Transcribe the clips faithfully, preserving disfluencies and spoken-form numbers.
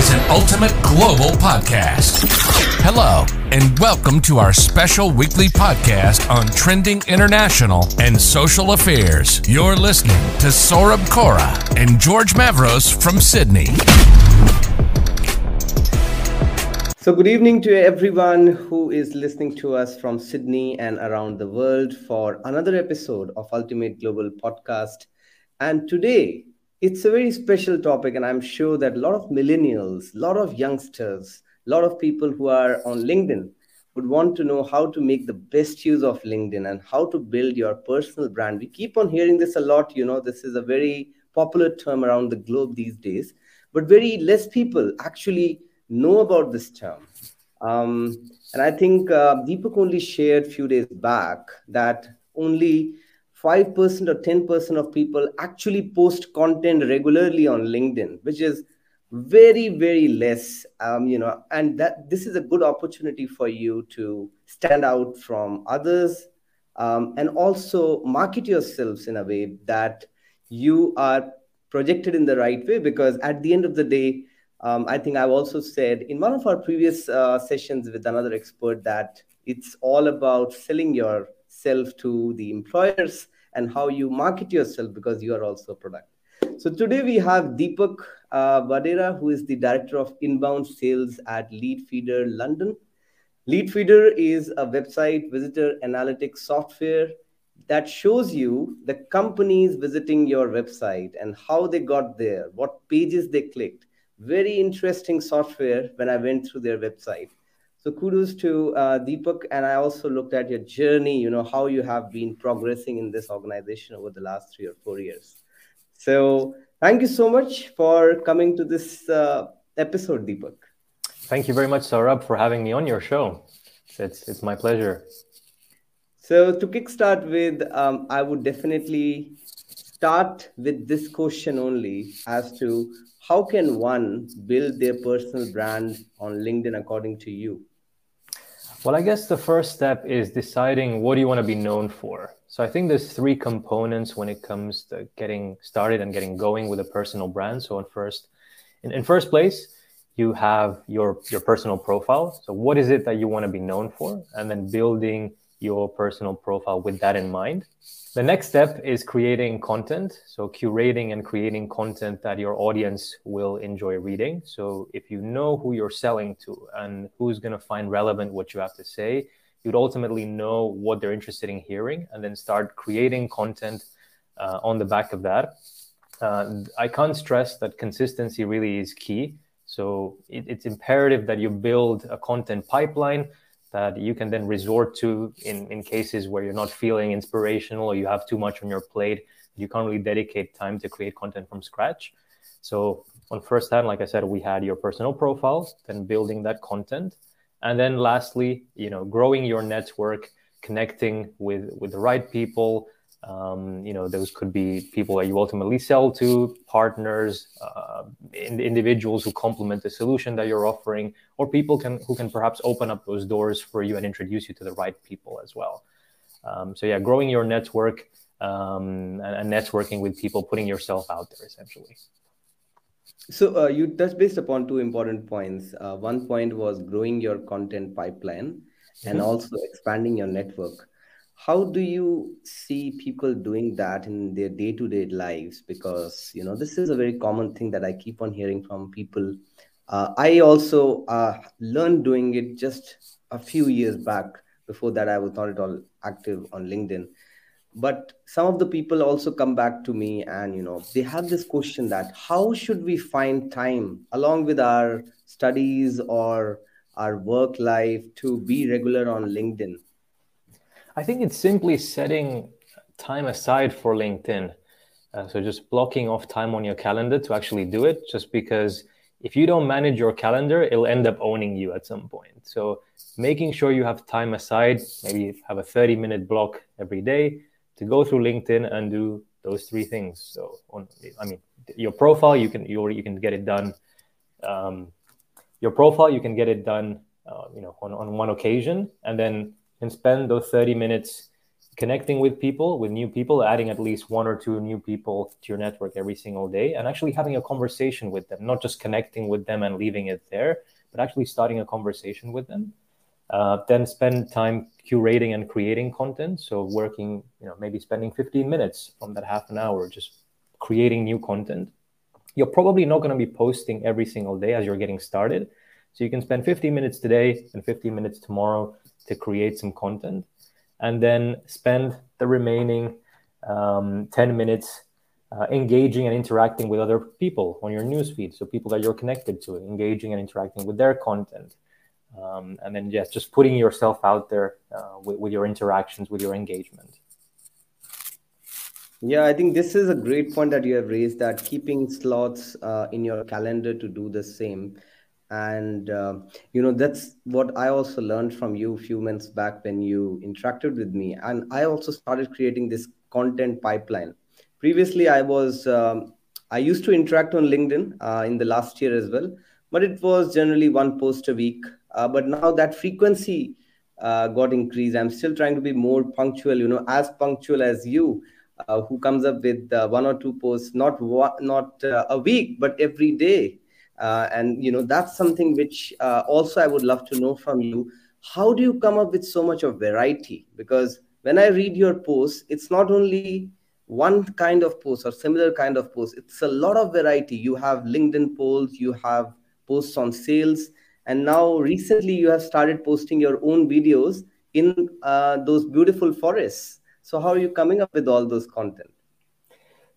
is an Ultimate Global Podcast. Hello, and welcome to our special weekly podcast on trending international and social affairs. You're listening to Saurabh Kora and George Mavros from Sydney. So good evening to everyone who is listening to us from Sydney and around the world for another episode of Ultimate Global Podcast. And today, it's a very special topic, and I'm sure that a lot of millennials, a lot of youngsters, a lot of people who are on LinkedIn would want to know how to make the best use of LinkedIn and how to build your personal brand. We keep on hearing this a lot. You know, this is a very popular term around the globe these days, but very less people actually know about this term. Um, and I think uh, Deepak only shared a few days back that only five percent or ten percent of people actually post content regularly on LinkedIn, which is very, very less, um, you know, and that this is a good opportunity for you to stand out from others um, and also market yourselves in a way that you are projected in the right way, because at the end of the day, Um, I think I've also said in one of our previous uh, sessions with another expert that it's all about selling yourself to the employers and how you market yourself, because you are also a product. So today we have Deepak uh, Vadera, who is the Director of Inbound Sales at Leadfeeder, London. Leadfeeder is a website visitor analytics software that shows you the companies visiting your website and how they got there, what pages they clicked. Very interesting software when I went through their website. So kudos to uh, Deepak. And I also looked at your journey, you know, how you have been progressing in this organization over the last three or four years. So thank you so much for coming to this uh, episode, Deepak. Thank you very much, Saurabh, for having me on your show. It's, it's my pleasure. So to kickstart with, um, I would definitely start with this question only as to how can one build their personal brand on LinkedIn according to you? Well, I guess the first step is deciding what do you want to be known for. So I think there's three components when it comes to getting started and getting going with a personal brand. So in first, in, in first place, you have your, your personal profile. So what is it that you want to be known for? And then building your personal profile with that in mind. The next step is creating content. So curating and creating content that your audience will enjoy reading. So if you know who you're selling to and who's going to find relevant what you have to say, you'd ultimately know what they're interested in hearing and then start creating content uh, on the back of that. Uh, I can't stress that consistency really is key. So it, it's imperative that you build a content pipeline that you can then resort to in, in cases where you're not feeling inspirational or you have too much on your plate. You can't really dedicate time to create content from scratch. So on first hand, like I said, we had your personal profile, then building that content. And then lastly, you know, growing your network, connecting with, with the right people. Um, you know, those could be people that you ultimately sell to, partners, uh, in, individuals who complement the solution that you're offering, or people can who can perhaps open up those doors for you and introduce you to the right people as well. Um, so yeah, growing your network um, and, and networking with people, putting yourself out there essentially. So uh, you touched based upon two important points. Uh, one point was growing your content pipeline and mm-hmm. also expanding your network. How do you see people doing that in their day-to-day lives? Because, you know, this is a very common thing that I keep on hearing from people. Uh, I also uh, learned doing it just a few years back. Before that, I was not at all active on LinkedIn. But some of the people also come back to me and, you know, they have this question that how should we find time along with our studies or our work life to be regular on LinkedIn? I think it's simply setting time aside for LinkedIn. Uh, so just blocking off time on your calendar to actually do it, just because if you don't manage your calendar, it'll end up owning you at some point. So making sure you have time aside, maybe have a thirty minute block every day to go through LinkedIn and do those three things. So on, I mean, your profile, you can, you, you can get it done. Um, your profile, you can get it done, uh, you know, on, on one occasion, and then and spend those thirty minutes connecting with people, with new people, adding at least one or two new people to your network every single day, and actually having a conversation with them, not just connecting with them and leaving it there, but actually starting a conversation with them. Uh, then spend time curating and creating content. So working, you know, maybe spending fifteen minutes from that half an hour, just creating new content. You're probably not going to be posting every single day as you're getting started. So you can spend fifteen minutes today and fifteen minutes tomorrow to create some content, and then spend the remaining um, ten minutes uh, engaging and interacting with other people on your newsfeed. So people that you're connected to, engaging and interacting with their content. Um, and then yes, just putting yourself out there uh, with, with your interactions, with your engagement. Yeah, I think this is a great point that you have raised, that keeping slots uh, in your calendar to do the same. And, uh, you know, that's what I also learned from you a few months back when you interacted with me. And I also started creating this content pipeline. Previously, I was, um, I used to interact on LinkedIn uh, in the last year as well, but it was generally one post a week. Uh, but now that frequency uh, got increased. I'm still trying to be more punctual, you know, as punctual as you, uh, who comes up with uh, one or two posts, not one, not uh, a week, but every day. Uh, and, you know, that's something which uh, also I would love to know from you. How do you come up with so much of variety? Because when I read your posts, it's not only one kind of post or similar kind of post. It's a lot of variety. You have LinkedIn polls, you have posts on sales. And now recently you have started posting your own videos in uh, those beautiful forests. So how are you coming up with all those content?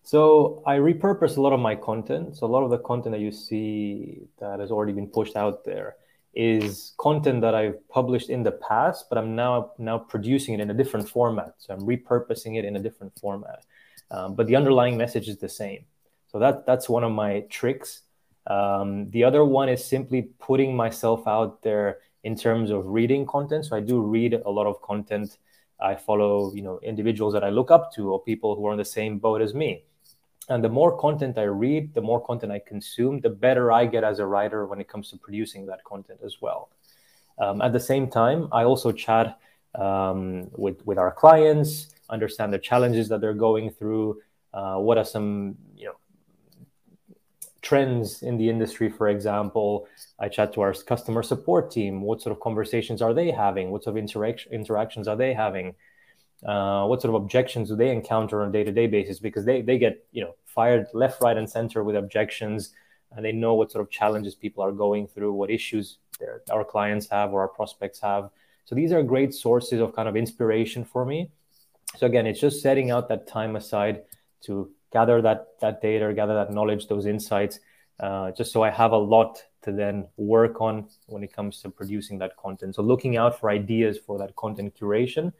So I repurpose a lot of my content. So a lot of the content that you see that has already been pushed out there is content that I've published in the past, but I'm now, now producing it in a different format. So I'm repurposing it in a different format, um, but the underlying message is the same. So that, that's one of my tricks. Um, the other one is simply putting myself out there in terms of reading content. So I do read a lot of content. I follow, you know, individuals that I look up to or people who are on the same boat as me. And the more content I read, the more content I consume, the better I get as a writer when it comes to producing that content as well. Um, at the same time, I also chat um, with, with our clients, understand the challenges that they're going through. Uh, what are some, you know, trends in the industry, for example. I chat to our customer support team. What sort of conversations are they having? What sort of interac- interactions are they having? Uh, what sort of objections do they encounter on a day-to-day basis? Because they, they get, you know, fired left, right, and center with objections, and they know what sort of challenges people are going through, what issues their, our clients have or our prospects have. So these are great sources of kind of inspiration for me. So again, it's just setting out that time aside to gather that, that data, gather that knowledge, those insights, uh, just so I have a lot to then work on when it comes to producing that content. So looking out for ideas for that content curation,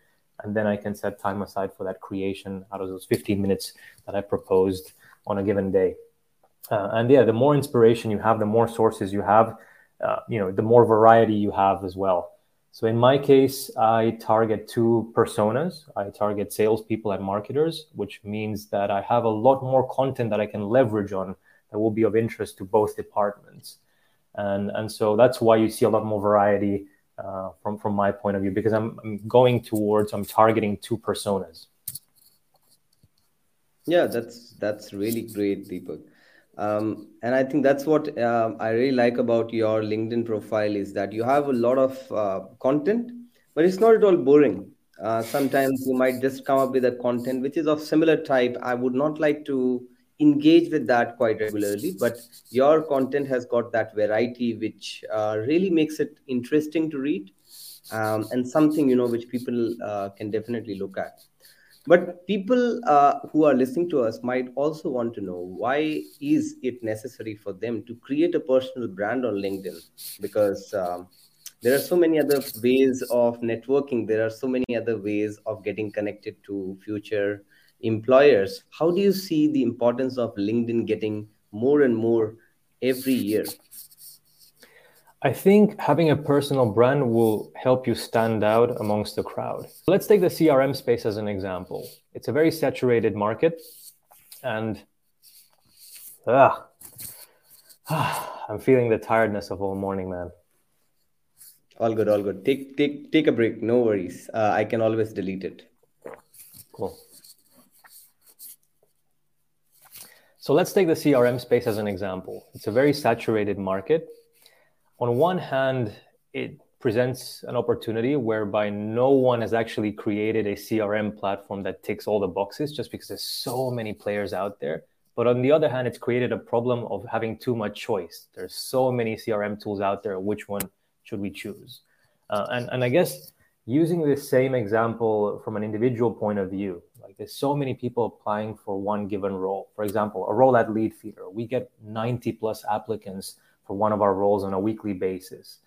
and then I can set time aside for that creation out of those fifteen minutes that I proposed on a given day. Uh, and yeah, the more inspiration you have, the more sources you have, uh, you know, the more variety you have as well. So in my case, I target two personas. I target salespeople and marketers, which means that I have a lot more content that I can leverage on that will be of interest to both departments. And, and so that's why you see a lot more variety uh, from, from my point of view, because I'm, I'm going towards, I'm targeting two personas. Yeah, that's, that's really great, Deepak. Um, and I think that's what uh, I really like about your LinkedIn profile is that you have a lot of uh, content, but it's not at all boring. Uh, sometimes you might just come up with a content which is of similar type. I would not like to engage with that quite regularly, but your content has got that variety, which uh, really makes it interesting to read um, and something, you know, which people uh, can definitely look at. But people uh, who are listening to us might also want to know, why is it necessary for them to create a personal brand on LinkedIn? Because um, there are so many other ways of networking. There are so many other ways of getting connected to future employers. How do you see the importance of LinkedIn getting more and more every year? I think having a personal brand will help you stand out amongst the crowd. Let's take the C R M space as an example. It's a very saturated market, and uh, uh, I'm feeling the tiredness of all morning, man. All good, all good. Take, take, take a break. No worries. Uh, I can always delete it. Cool. So let's take the C R M space as an example. It's a very saturated market. On one hand, it presents an opportunity whereby no one has actually created a C R M platform that ticks all the boxes just because there's so many players out there. But on the other hand, it's created a problem of having too much choice. There's so many C R M tools out there. Which one should we choose? Uh, and, and I guess using this same example from an individual point of view, like there's so many people applying for one given role. For example, a role at Leadfeeder, we get ninety plus applicants for one of our roles on a weekly basis.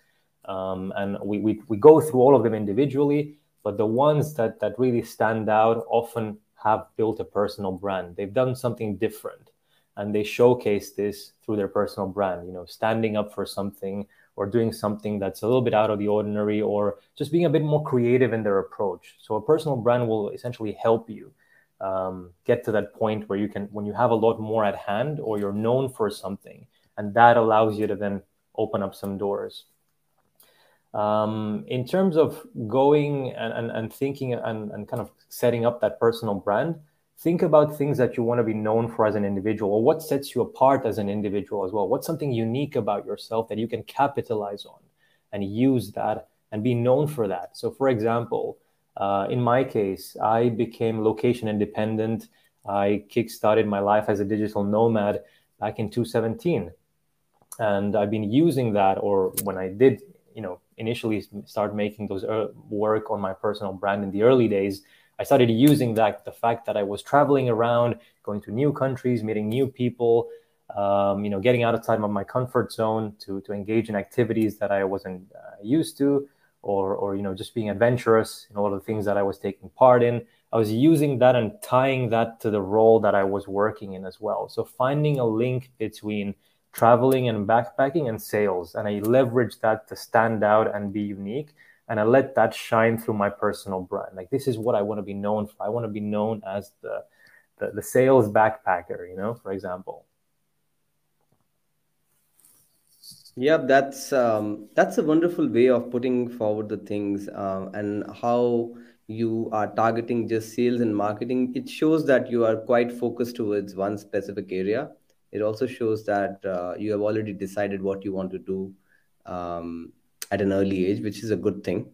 Um, and we, we, we go through all of them individually, but the ones that, that really stand out often have built a personal brand. They've done something different and they showcase this through their personal brand, you know, standing up for something or doing something that's a little bit out of the ordinary or just being a bit more creative in their approach. So a personal brand will essentially help you um, get to that point where you can, when you have a lot more at hand or you're known for something, and that allows you to then open up some doors. Um, in terms of going and, and, and thinking and, and kind of setting up that personal brand, think about things that you want to be known for as an individual, or what sets you apart as an individual as well. What's something unique about yourself that you can capitalize on and use that and be known for that? So for example, uh, in my case, I became location independent. I kickstarted my life as a digital nomad back in two thousand seventeen. And I've been using that, or when I did, you know, initially start making those work on my personal brand in the early days, I started using that, the fact that I was traveling around, going to new countries, meeting new people, um, you know, getting outside of my comfort zone to, to engage in activities that I wasn't uh, used to, or, or, you know, just being adventurous in all of the things that I was taking part in. I was using that and tying that to the role that I was working in as well. So finding a link between traveling and backpacking and sales. And I leverage that to stand out and be unique. And I let that shine through my personal brand. Like, this is what I want to be known for. I want to be known as the, the, the sales backpacker, you know, for example. Yeah, that's, um, that's a wonderful way of putting forward the things um, and how you are targeting just sales and marketing. It shows that you are quite focused towards one specific area. It also shows that uh, you have already decided what you want to do um, at an early age, which is a good thing.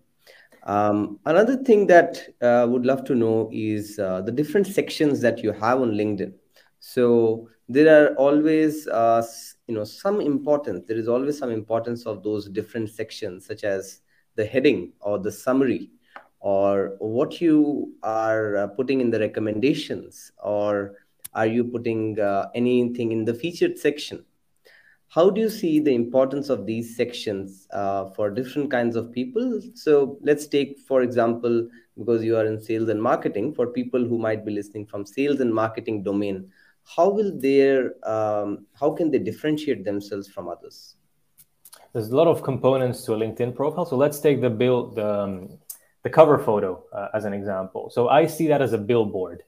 Um, another thing that I uh, would love to know is uh, the different sections that you have on LinkedIn. So there are always, uh, you know, some importance. There is always some importance of those different sections, such as the heading or the summary, or what you are uh, putting in the recommendations, or are you putting uh, anything in the featured section? How do you see the importance of these sections uh, for different kinds of people? So let's take, for example, because you are in sales and marketing, for people who might be listening from sales and marketing domain, how will their, um, how can they differentiate themselves from others? There's a lot of components to a LinkedIn profile. So let's take the build, um, the cover photo uh, as an example. So I see that as a billboard.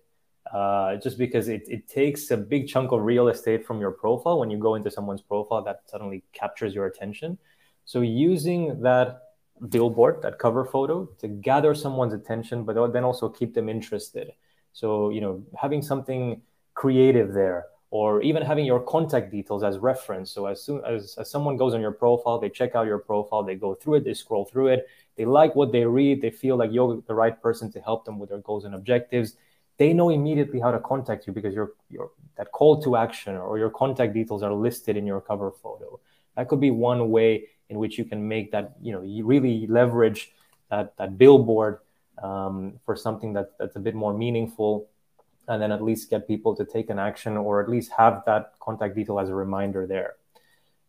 Uh, just because it, it takes a big chunk of real estate from your profile. When you go into someone's profile, that suddenly captures your attention. So using that billboard, that cover photo, to gather someone's attention, but then also keep them interested. So, you know, having something creative there, or even having your contact details as reference. So as soon as, as someone goes on your profile, they check out your profile, they go through it, they scroll through it, they like what they read, they feel like you're the right person to help them with their goals and objectives. They know immediately how to contact you because your, your that call to action or your contact details are listed in your cover photo. That could be one way in which you can make that, you know, you really leverage that, that billboard um, for something that, that's a bit more meaningful, and then at least get people to take an action or at least have that contact detail as a reminder there.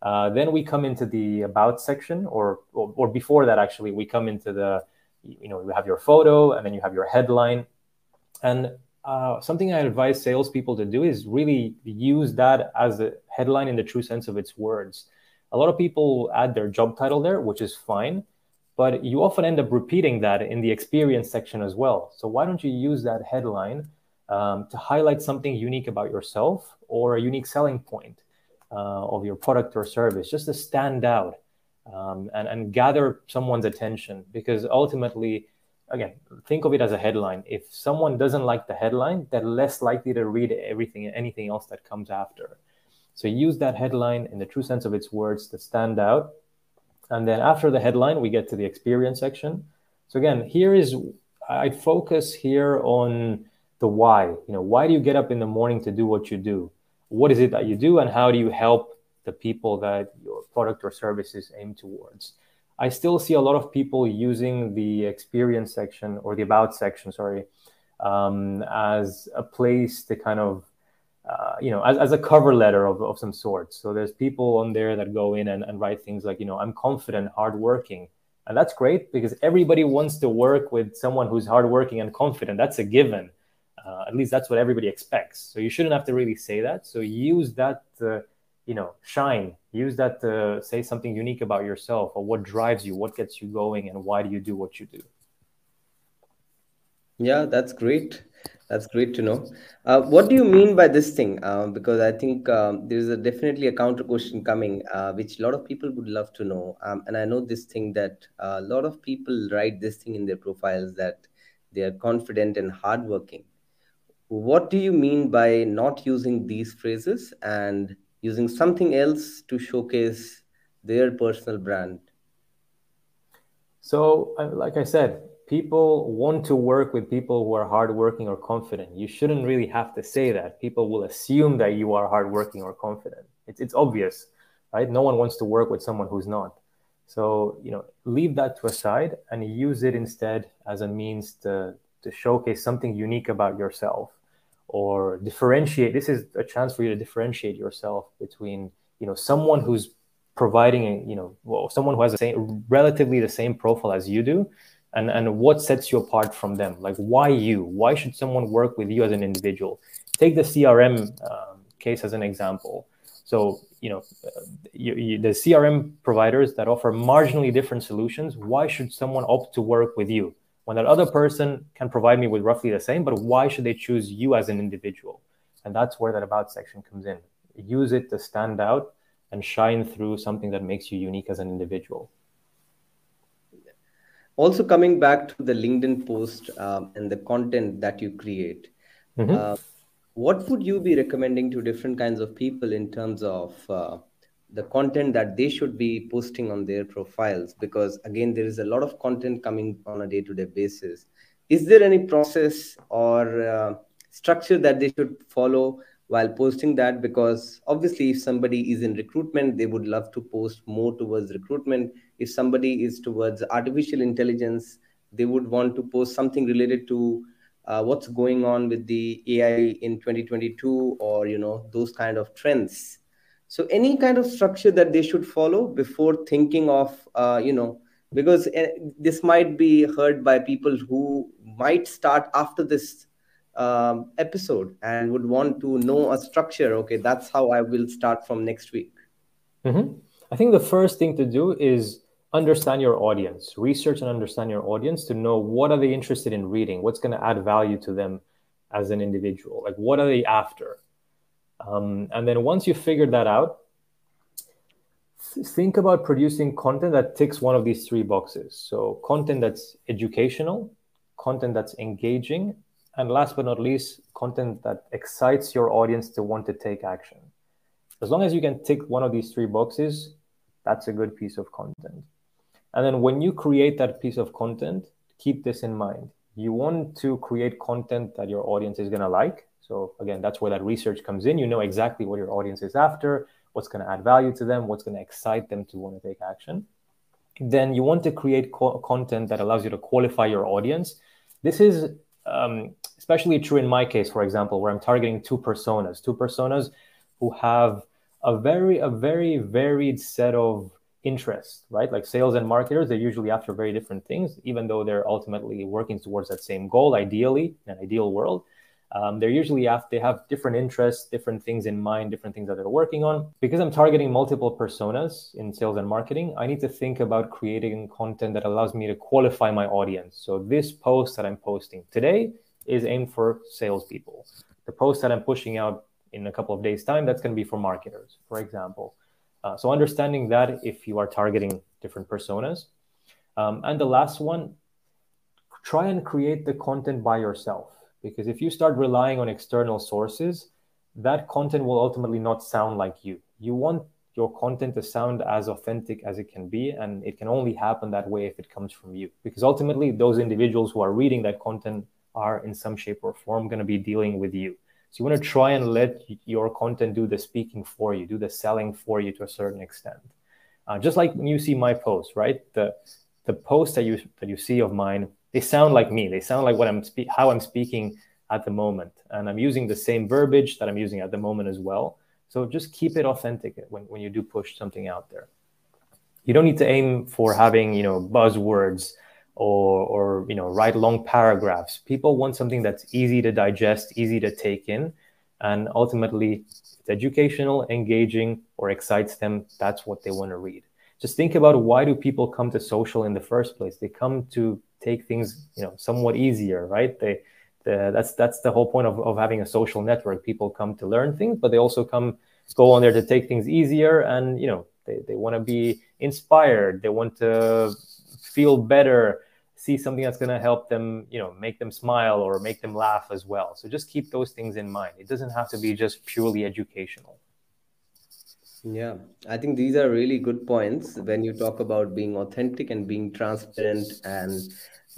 Uh, then we come into the about section, or, or or before that, actually, we come into the, you know, you have your photo and then you have your headline. And uh, something I advise salespeople to do is really use that as a headline in the true sense of its words. A lot of people add their job title there, which is fine, but you often end up repeating that in the experience section as well. So why don't you use that headline um, to highlight something unique about yourself or a unique selling point uh, of your product or service, just to stand out um, and, and gather someone's attention, because ultimately again, think of it as a headline. If someone doesn't like the headline, they're less likely to read everything and anything else that comes after. So use that headline in the true sense of its words to stand out. And then after the headline, we get to the experience section. So again, here is, I focus here on the why. You know, why do you get up in the morning to do what you do? What is it that you do, and how do you help the people that your product or services aim towards? I still see a lot of people using the experience section or the about section, sorry, um, as a place to kind of, uh, you know, as, as a cover letter of, of some sort. So there's people on there that go in and, and write things like, you know, I'm confident, hardworking. And that's great, because everybody wants to work with someone who's hardworking and confident. That's a given. Uh, at least that's what everybody expects. So you shouldn't have to really say that. So use that uh, you know, shine, use that to say something unique about yourself, or what drives you, what gets you going, and why do you do what you do? Yeah, that's great. That's great to know. Uh, what do you mean by this thing? Uh, because I think um, there's a definitely a counter question coming, uh, which a lot of people would love to know. Um, and I know this thing that a lot of people write this thing in their profiles, that they are confident and hardworking. What do you mean by not using these phrases and using something else to showcase their personal brand? So, like I said, people want to work with people who are hardworking or confident. You shouldn't really have to say that. People will assume that you are hardworking or confident. It's, it's obvious, right? No one wants to work with someone who's not. So, you know, leave that to a side and use it instead as a means to, to showcase something unique about yourself. Or differentiate. This is a chance for you to differentiate yourself between, you know, someone who's providing, a, you know, well, someone who has the same, relatively the same profile as you do, and and what sets you apart from them. Like, why you? Why should someone work with you as an individual? Take the C R M um, case as an example. So, you know, you, you, the C R M providers that offer marginally different solutions. Why should someone opt to work with you when that other person can provide me with roughly the same? But why should they choose you as an individual? And that's where that about section comes in. Use it to stand out and shine through something that makes you unique as an individual. Also, coming back to the LinkedIn post um, and the content that you create, mm-hmm. uh, what would you be recommending to different kinds of people in terms of uh, the content that they should be posting on their profiles? Because again, there is a lot of content coming on a day-to-day basis. Is there any process or uh, structure that they should follow while posting that? Because obviously, if somebody is in recruitment, they would love to post more towards recruitment. If somebody is towards artificial intelligence, they would want to post something related to uh, what's going on with the A I in twenty twenty-two, or, you know, those kind of trends. So any kind of structure that they should follow before thinking of, uh, you know, because this might be heard by people who might start after this um, episode and would want to know a structure. Okay, that's how I will start from next week. Mm-hmm. I think the first thing to do is understand your audience, research and understand your audience to know what are they interested in reading, what's going to add value to them as an individual, like what are they after? Um, and then once you figure that out, th- think about producing content that ticks one of these three boxes. So content that's educational, content that's engaging, and last but not least, content that excites your audience to want to take action. As long as you can tick one of these three boxes, that's a good piece of content. And then when you create that piece of content, keep this in mind. You want to create content that your audience is going to like. So again, that's where that research comes in. You know exactly what your audience is after, what's going to add value to them, what's going to excite them to want to take action. Then you want to create co- content that allows you to qualify your audience. This is um, especially true in my case, for example, where I'm targeting two personas, two personas who have a very, a very varied set of interests, right? Like sales and marketers, they're usually after very different things, even though they're ultimately working towards that same goal, ideally, in an ideal world. Um, they're usually after, they have different interests, different things in mind, different things that they're working on. Because I'm targeting multiple personas in sales and marketing, I need to think about creating content that allows me to qualify my audience. So this post that I'm posting today is aimed for salespeople. The post that I'm pushing out in a couple of days' time, that's going to be for marketers, for example. Uh, so understanding that if you are targeting different personas. Um, and the last one, try and create the content by yourself. Because if you start relying on external sources, that content will ultimately not sound like you. You want your content to sound as authentic as it can be, and it can only happen that way if it comes from you. Because ultimately, those individuals who are reading that content are in some shape or form going to be dealing with you. So you want to try and let your content do the speaking for you, do the selling for you to a certain extent. Uh, just like when you see my posts, right? The the posts that you that you see of mine, they sound like me. They sound like what I'm spe- how I'm speaking at the moment. And I'm using the same verbiage that I'm using at the moment as well. So just keep it authentic when, when you do push something out there. You don't need to aim for having, you know, buzzwords or, or, you know, write long paragraphs. People want something that's easy to digest, easy to take in. And ultimately, it's educational, engaging, or excites them. That's what they want to read. Just think about, why do people come to social in the first place? They come to take things, you know, somewhat easier, right? They, the, that's that's the whole point of, of having a social network. People come to learn things, but they also come go on there to take things easier. And, you know, they, they want to be inspired. They want to feel better, see something that's going to help them, you know, make them smile or make them laugh as well. So just keep those things in mind. It doesn't have to be just purely educational. Yeah, I think these are really good points when you talk about being authentic and being transparent, and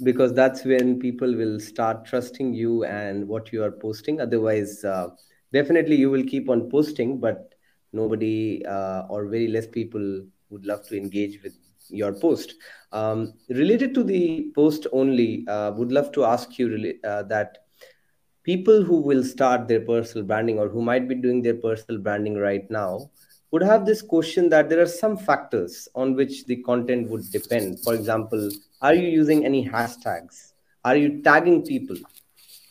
because that's when people will start trusting you and what you are posting. Otherwise, uh, definitely you will keep on posting, but nobody uh, or very less people would love to engage with your post. Um, related to the post only, uh, would love to ask you uh, that people who will start their personal branding or who might be doing their personal branding right now would have this question that there are some factors on which the content would depend. For example, are you using any hashtags? Are you tagging people?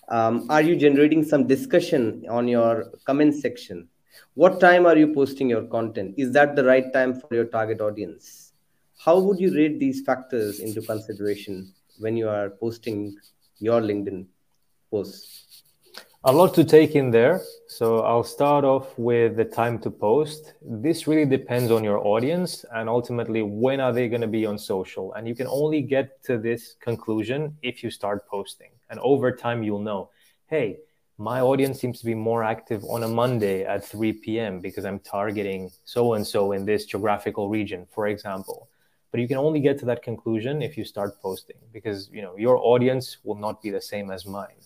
Um, are you generating some discussion on your comment section? What time are you posting your content? Is that the right time for your target audience? How would you rate these factors into consideration when you are posting your LinkedIn posts? A lot to take in there. So I'll start off with the time to post. This really depends on your audience and ultimately when are they going to be on social. And you can only get to this conclusion if you start posting. And over time, you'll know, hey, my audience seems to be more active on a Monday at three p.m. because I'm targeting so-and-so in this geographical region, for example. But you can only get to that conclusion if you start posting, because, you know, your audience will not be the same as mine.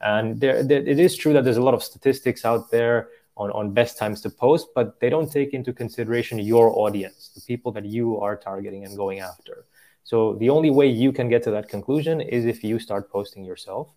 And there, there, it is true that there's a lot of statistics out there on, on best times to post, but they don't take into consideration your audience, the people that you are targeting and going after. So the only way you can get to that conclusion is if you start posting yourself.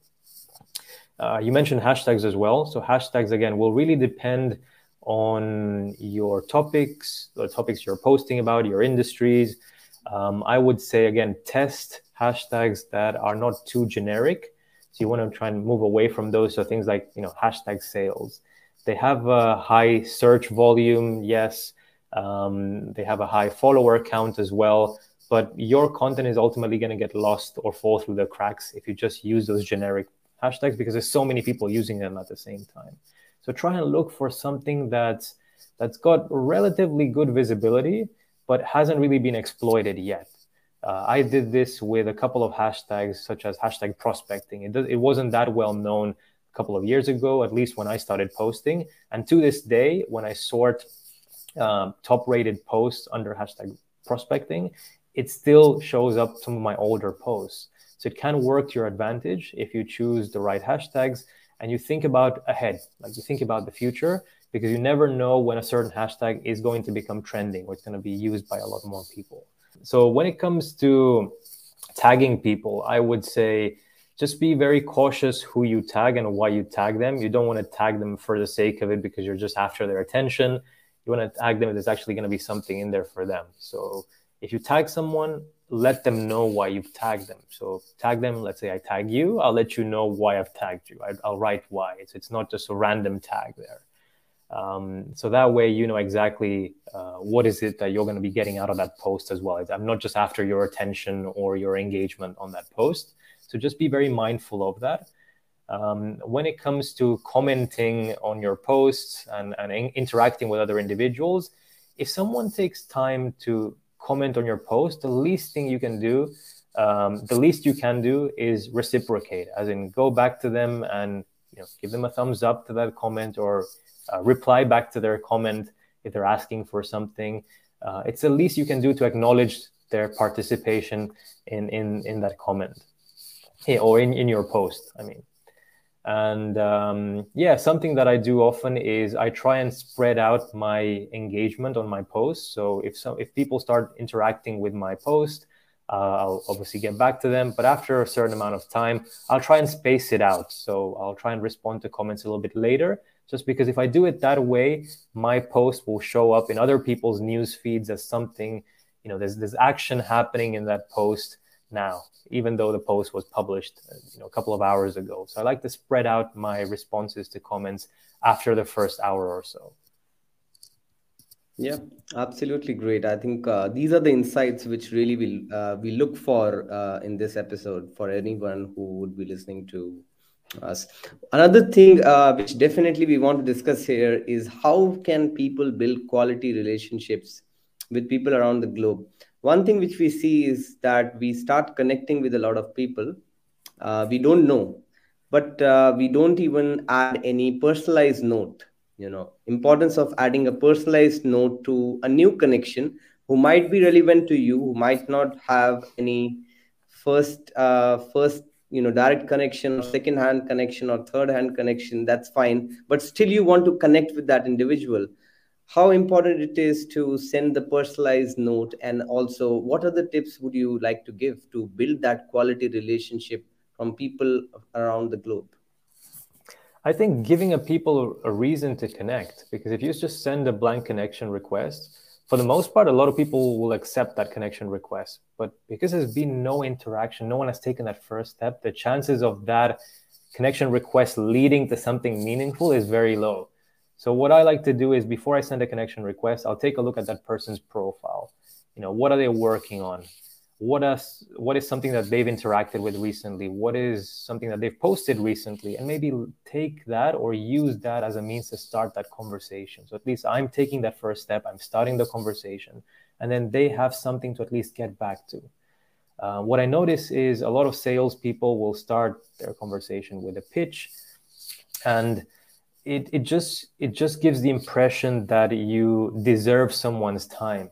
Uh, you mentioned hashtags as well. So hashtags, again, will really depend on your topics, the topics you're posting about, your industries. Um, I would say, again, test hashtags that are not too generic. So you want to try and move away from those. So things like, you know, hashtag sales, they have a high search volume. Yes. Um, they have a high follower count as well, but your content is ultimately going to get lost or fall through the cracks if you just use those generic hashtags, because there's so many people using them at the same time. So try and look for something that's, that's got relatively good visibility, but hasn't really been exploited yet. Uh, I did this with a couple of hashtags, such as hashtag prospecting. It, does, it wasn't that well known a couple of years ago, at least when I started posting. And to this day, when I sort um, top-rated posts under hashtag prospecting, it still shows up some of my older posts. So it can work to your advantage if you choose the right hashtags and you think about ahead, like you think about the future, because you never know when a certain hashtag is going to become trending or it's going to be used by a lot more people. So when it comes to tagging people, I would say just be very cautious who you tag and why you tag them. You don't want to tag them for the sake of it because you're just after their attention. You want to tag them if there's actually going to be something in there for them. So if you tag someone, let them know why you've tagged them. So tag them, let's say I tag you, I'll let you know why I've tagged you. I, I'll write why. It's, it's not just a random tag there. Um, so that way, you know exactly uh, what is it that you're going to be getting out of that post as well. I'm not just after your attention or your engagement on that post. So just be very mindful of that. Um, when it comes to commenting on your posts and, and in- interacting with other individuals, if someone takes time to comment on your post, the least thing you can do um, the least you can do is reciprocate, as in go back to them and, you know, give them a thumbs up to that comment, or uh, reply back to their comment if they're asking for something. Uh, it's the least you can do to acknowledge their participation in in, in that comment, hey, or in, in your post, I mean. And um, yeah, something that I do often is I try and spread out my engagement on my posts. So if some, if people start interacting with my post, uh, I'll obviously get back to them. But after a certain amount of time, I'll try and space it out. So I'll try and respond to comments a little bit later, just because if I do it that way, my post will show up in other people's news feeds as something, you know, there's there's action happening in that post now, even though the post was published, you know, a couple of hours ago. So I like to spread out my responses to comments after the first hour or so. Yeah, absolutely great. I think uh, these are the insights which really we, uh, we look for uh, in this episode for anyone who would be listening to us. Another thing uh, which definitely we want to discuss here is how can people build quality relationships with people around the globe? One thing which we see is that we start connecting with a lot of people uh, we don't know, but uh, we don't even add any personalized note. You know, importance of adding a personalized note to a new connection who might be relevant to you, who might not have any first, uh, first you know, direct connection, or second-hand connection, or third-hand connection. That's fine, but still you want to connect with that individual. How important it is to send the personalized note, and also what other tips would you like to give to build that quality relationship from people around the globe? I think giving a people a reason to connect, because if you just send a blank connection request, for the most part, a lot of people will accept that connection request. But because there's been no interaction, no one has taken that first step, the chances of that connection request leading to something meaningful is very low. So what I like to do is before I send a connection request, I'll take a look at that person's profile. You know, what are they working on? What is, what is something that they've interacted with recently? What is something that they've posted recently? And maybe take that or use that as a means to start that conversation. So at least I'm taking that first step. I'm starting the conversation. And then they have something to at least get back to. Uh, what I notice is a lot of salespeople will start their conversation with a pitch, and It, it just it just gives the impression that you deserve someone's time,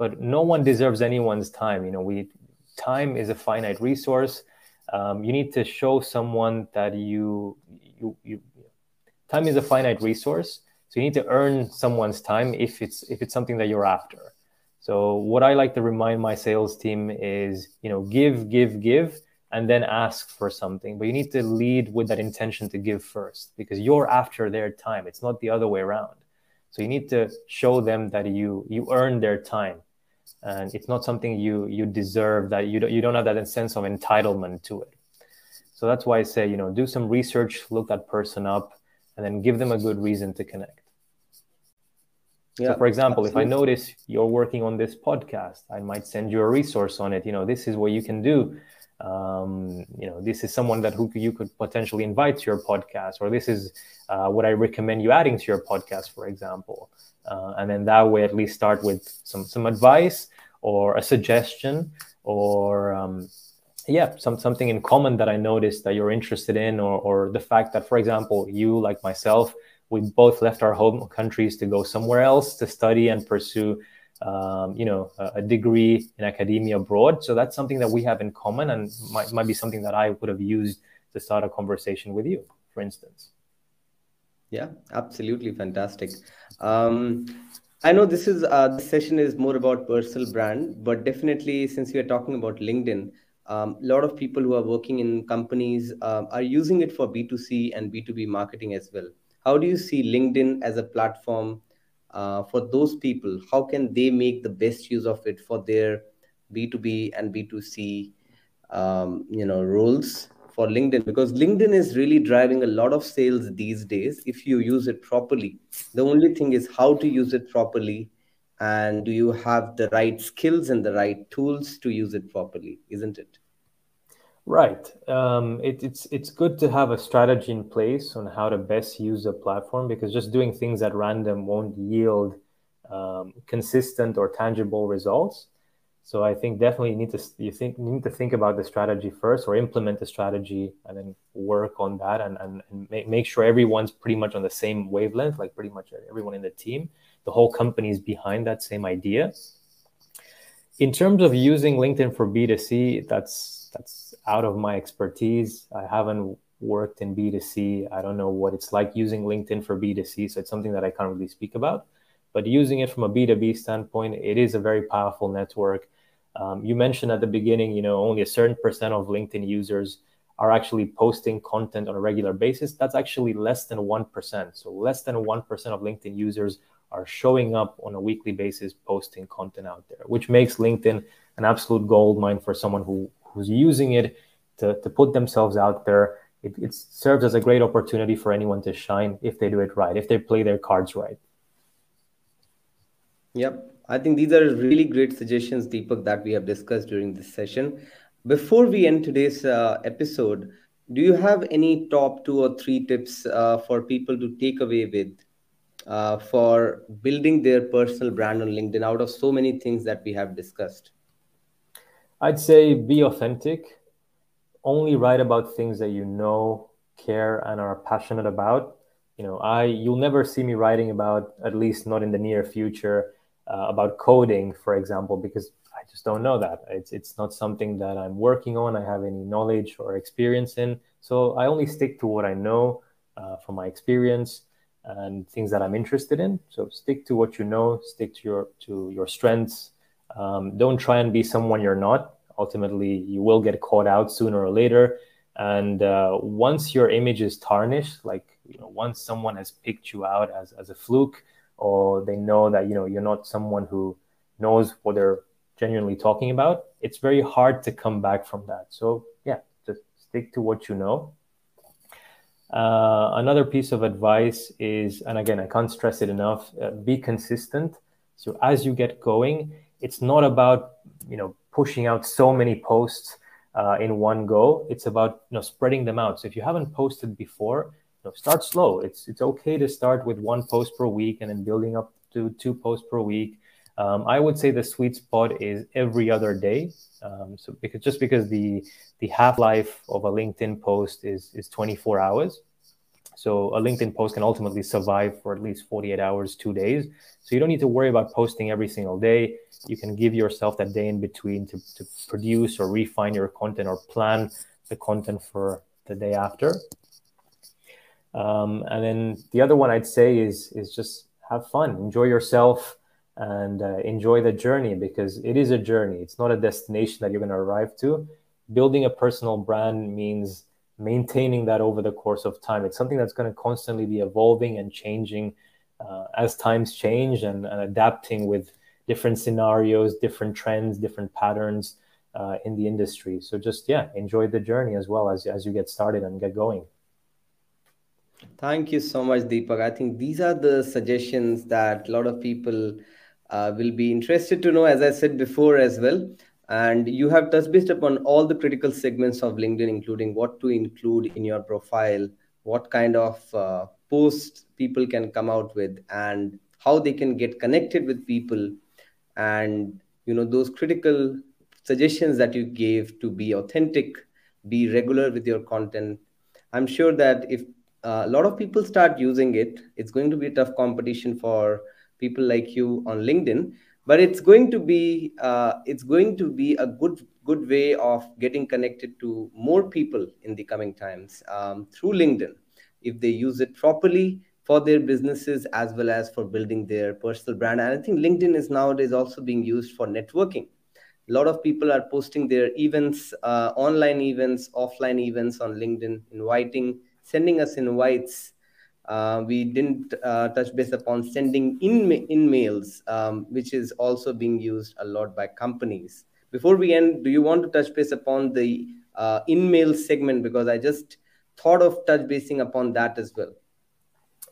but no one deserves anyone's time. You know, we time is a finite resource. Um, you need to show someone that you, you you time is a finite resource, so you need to earn someone's time if it's if it's something that you're after. So what I like to remind my sales team is, you know, give give give. And then ask for something, but you need to lead with that intention to give first, because you're after their time. It's not the other way around. So you need to show them that you you earn their time, and it's not something you you deserve, that you don't, you don't have that sense of entitlement to it. So that's why I say, you know, do some research, look that person up, and then give them a good reason to connect. Yeah, so for example, absolutely. If I notice you're working on this podcast, I might send you a resource on it. You know, this is what you can do. Um, you know, this is someone that who you could potentially invite to your podcast, or this is uh, what I recommend you adding to your podcast, for example. Uh, and then that way, at least start with some some advice or a suggestion, or um, yeah, some something in common that I noticed that you're interested in, or or the fact that, for example, you, like myself, we both left our home countries to go somewhere else to study and pursue Um, you know, a, a degree in academia abroad. So that's something that we have in common, and might, might be something that I would have used to start a conversation with you, for instance. Yeah, absolutely fantastic. Um, I know this is uh, this session is more about personal brand, but definitely since we are talking about LinkedIn, um, a lot of people who are working in companies uh, are using it for B two C and B two B marketing as well. How do you see LinkedIn as a platform Uh, for those people? How can they make the best use of it for their B two B and B two C, um, you know, roles for LinkedIn? Because LinkedIn is really driving a lot of sales these days if you use it properly. The only thing is how to use it properly, and do you have the right skills and the right tools to use it properly, isn't it? Right. Um, it, it's it's good to have a strategy in place on how to best use the platform, because just doing things at random won't yield um, consistent or tangible results. So I think definitely you need to you think you need to think about the strategy first, or implement the strategy and then work on that, and and, and make, make sure everyone's pretty much on the same wavelength, like pretty much everyone in the team, the whole company is behind that same idea. In terms of using LinkedIn for B two C, that's that's out of my expertise. I haven't worked in B two C. I don't know what it's like using LinkedIn for B two C, so it's something that I can't really speak about. But using it from a B two B standpoint, it is a very powerful network. Um, you mentioned at the beginning, you know, only a certain percent of LinkedIn users are actually posting content on a regular basis. That's actually less than one percent. So less than one percent of LinkedIn users are showing up on a weekly basis posting content out there, which makes LinkedIn an absolute goldmine for someone who, who's using it to, to put themselves out there. It, it serves as a great opportunity for anyone to shine if they do it right, if they play their cards right. Yep. I think these are really great suggestions, Deepak, that we have discussed during this session. Before we end today's uh, episode, do you have any top two or three tips uh, for people to take away with uh, for building their personal brand on LinkedIn out of so many things that we have discussed? I'd say be authentic. Only write about things that you know, care, and are passionate about. You know, I you'll never see me writing about, at least not in the near future, Uh, about coding, for example, because I just don't know that. It's it's not something that I'm working on. I have any knowledge or experience in. So I only stick to what I know uh, from my experience and things that I'm interested in. So stick to what you know, stick to your to your strengths. Um, don't try and be someone you're not. Ultimately, you will get caught out sooner or later. And uh, once your image is tarnished, like, you know, once someone has picked you out as, as a fluke, or they know that, you know, you're not someone who knows what they're genuinely talking about, it's very hard to come back from that. So yeah, just stick to what you know. Uh, another piece of advice is, and again, I can't stress it enough, uh, be consistent. So as you get going, it's not about, you know, pushing out so many posts uh, in one go. It's about, you know, spreading them out. So if you haven't posted before, no, start slow. It's it's okay to start with one post per week and then building up to two posts per week. Um, I would say the sweet spot is every other day. Um, so because just because the the half life of a LinkedIn post is is twenty-four hours, so a LinkedIn post can ultimately survive for at least forty-eight hours, two days. So you don't need to worry about posting every single day. You can give yourself that day in between to to produce or refine your content or plan the content for the day after. Um, and then the other one I'd say is is just have fun, enjoy yourself, and uh, enjoy the journey, because it is a journey. It's not a destination that you're going to arrive to. Building a personal brand means maintaining that over the course of time. It's something that's going to constantly be evolving and changing uh, as times change, and, and adapting with different scenarios, different trends, different patterns uh, in the industry. So just, yeah, enjoy the journey as well as, as you get started and get going. Thank you so much, Deepak. I think these are the suggestions that a lot of people uh, will be interested to know, as I said before as well. And you have touched based upon all the critical segments of LinkedIn, including what to include in your profile, what kind of uh, posts people can come out with, and how they can get connected with people. And, you know, those critical suggestions that you gave to be authentic, be regular with your content. I'm sure that if Uh, a lot of people start using it, it's going to be a tough competition for people like you on LinkedIn, but it's going to be uh, it's going to be a good good way of getting connected to more people in the coming times um, through LinkedIn, if they use it properly for their businesses as well as for building their personal brand. And I think LinkedIn is nowadays also being used for networking. A lot of people are posting their events, uh, online events, offline events on LinkedIn, inviting sending us invites. Uh, we didn't uh, touch base upon sending in, in mails, um, which is also being used a lot by companies. Before we end, do you want to touch base upon the uh, in-mail segment? Because I just thought of touch basing upon that as well.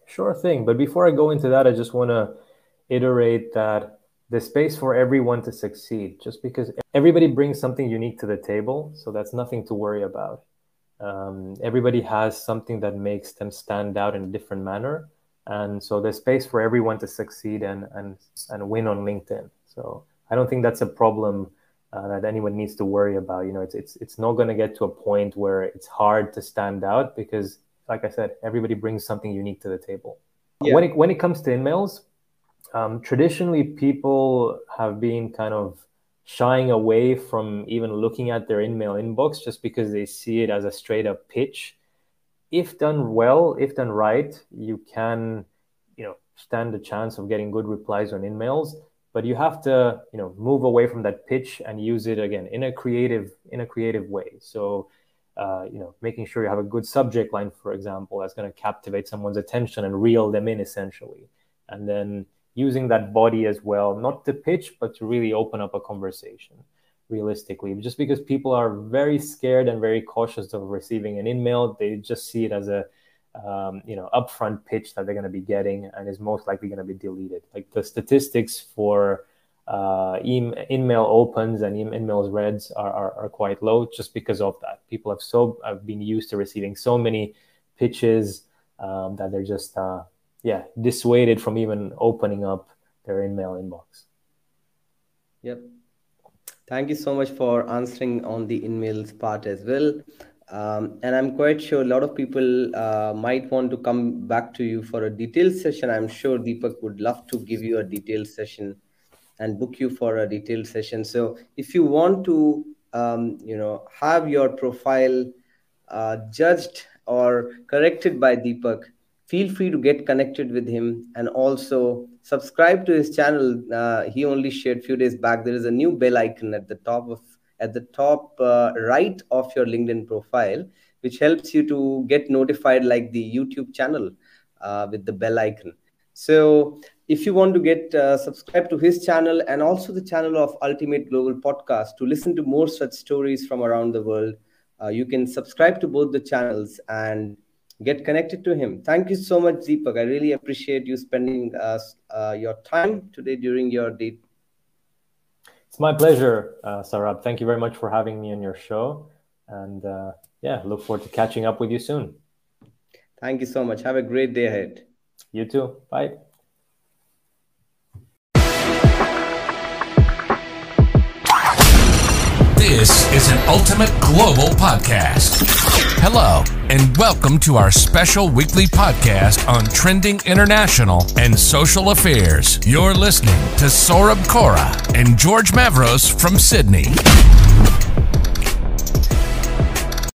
Sure thing. But before I go into that, I just want to iterate that the space for everyone to succeed, just because everybody brings something unique to the table. So that's nothing to worry about. Um, everybody has something that makes them stand out in a different manner. And so there's space for everyone to succeed and, and, and win on LinkedIn. So I don't think that's a problem uh, that anyone needs to worry about. You know, it's it's it's not going to get to a point where it's hard to stand out because, like I said, everybody brings something unique to the table. Yeah. When it when it comes to in-mails, um, traditionally people have been kind of shying away from even looking at their in-mail inbox just because they see it as a straight-up pitch. If done well, if done right, you can, you know, stand a chance of getting good replies on in-mails. But you have to, you know, move away from that pitch and use it again in a creative, in a creative way. So, uh, you know, making sure you have a good subject line, for example, that's going to captivate someone's attention and reel them in, essentially. And then using that body as well, not to pitch, but to really open up a conversation realistically, just because people are very scared and very cautious of receiving an in-mail. They just see it as a, um, you know, upfront pitch that they're going to be getting and is most likely going to be deleted. Like the statistics for uh, in-mail opens and in-mails reads are, are, are quite low just because of that. People have so have been used to receiving so many pitches um, that they're just, uh, yeah, dissuaded from even opening up their in-mail inbox. Yep. Thank you so much for answering on the in-mails part as well. Um, and I'm quite sure a lot of people uh, might want to come back to you for a detailed session. I'm sure Deepak would love to give you a detailed session and book you for a detailed session. So if you want to, um, you know, have your profile uh, judged or corrected by Deepak, feel free to get connected with him and also subscribe to his channel. Uh, he only shared a few days back. There is a new bell icon at the top of at the top uh, right of your LinkedIn profile, which helps you to get notified like the YouTube channel uh, with the bell icon. So if you want to get uh, subscribe to his channel and also the channel of Ultimate Global Podcast to listen to more such stories from around the world, uh, you can subscribe to both the channels and get connected to him. Thank you so much, Deepak. I really appreciate you spending uh, uh, your time today during your day. It's my pleasure, uh, Saurabh. Thank you very much for having me on your show. And uh, yeah, look forward to catching up with you soon. Thank you so much. Have a great day ahead. You too. Bye. This is an Ultimate Global Podcast. Hello, and welcome to our special weekly podcast on trending international and social affairs. You're listening to Saurabh Kora and George Mavros from Sydney.